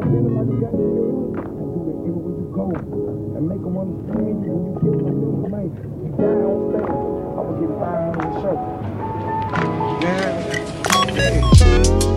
kind of feeling like you got to do. And do it even when you go. And make them understand you when you give them a little money. You die on stage. I'm going to get fired on the show. Yeah.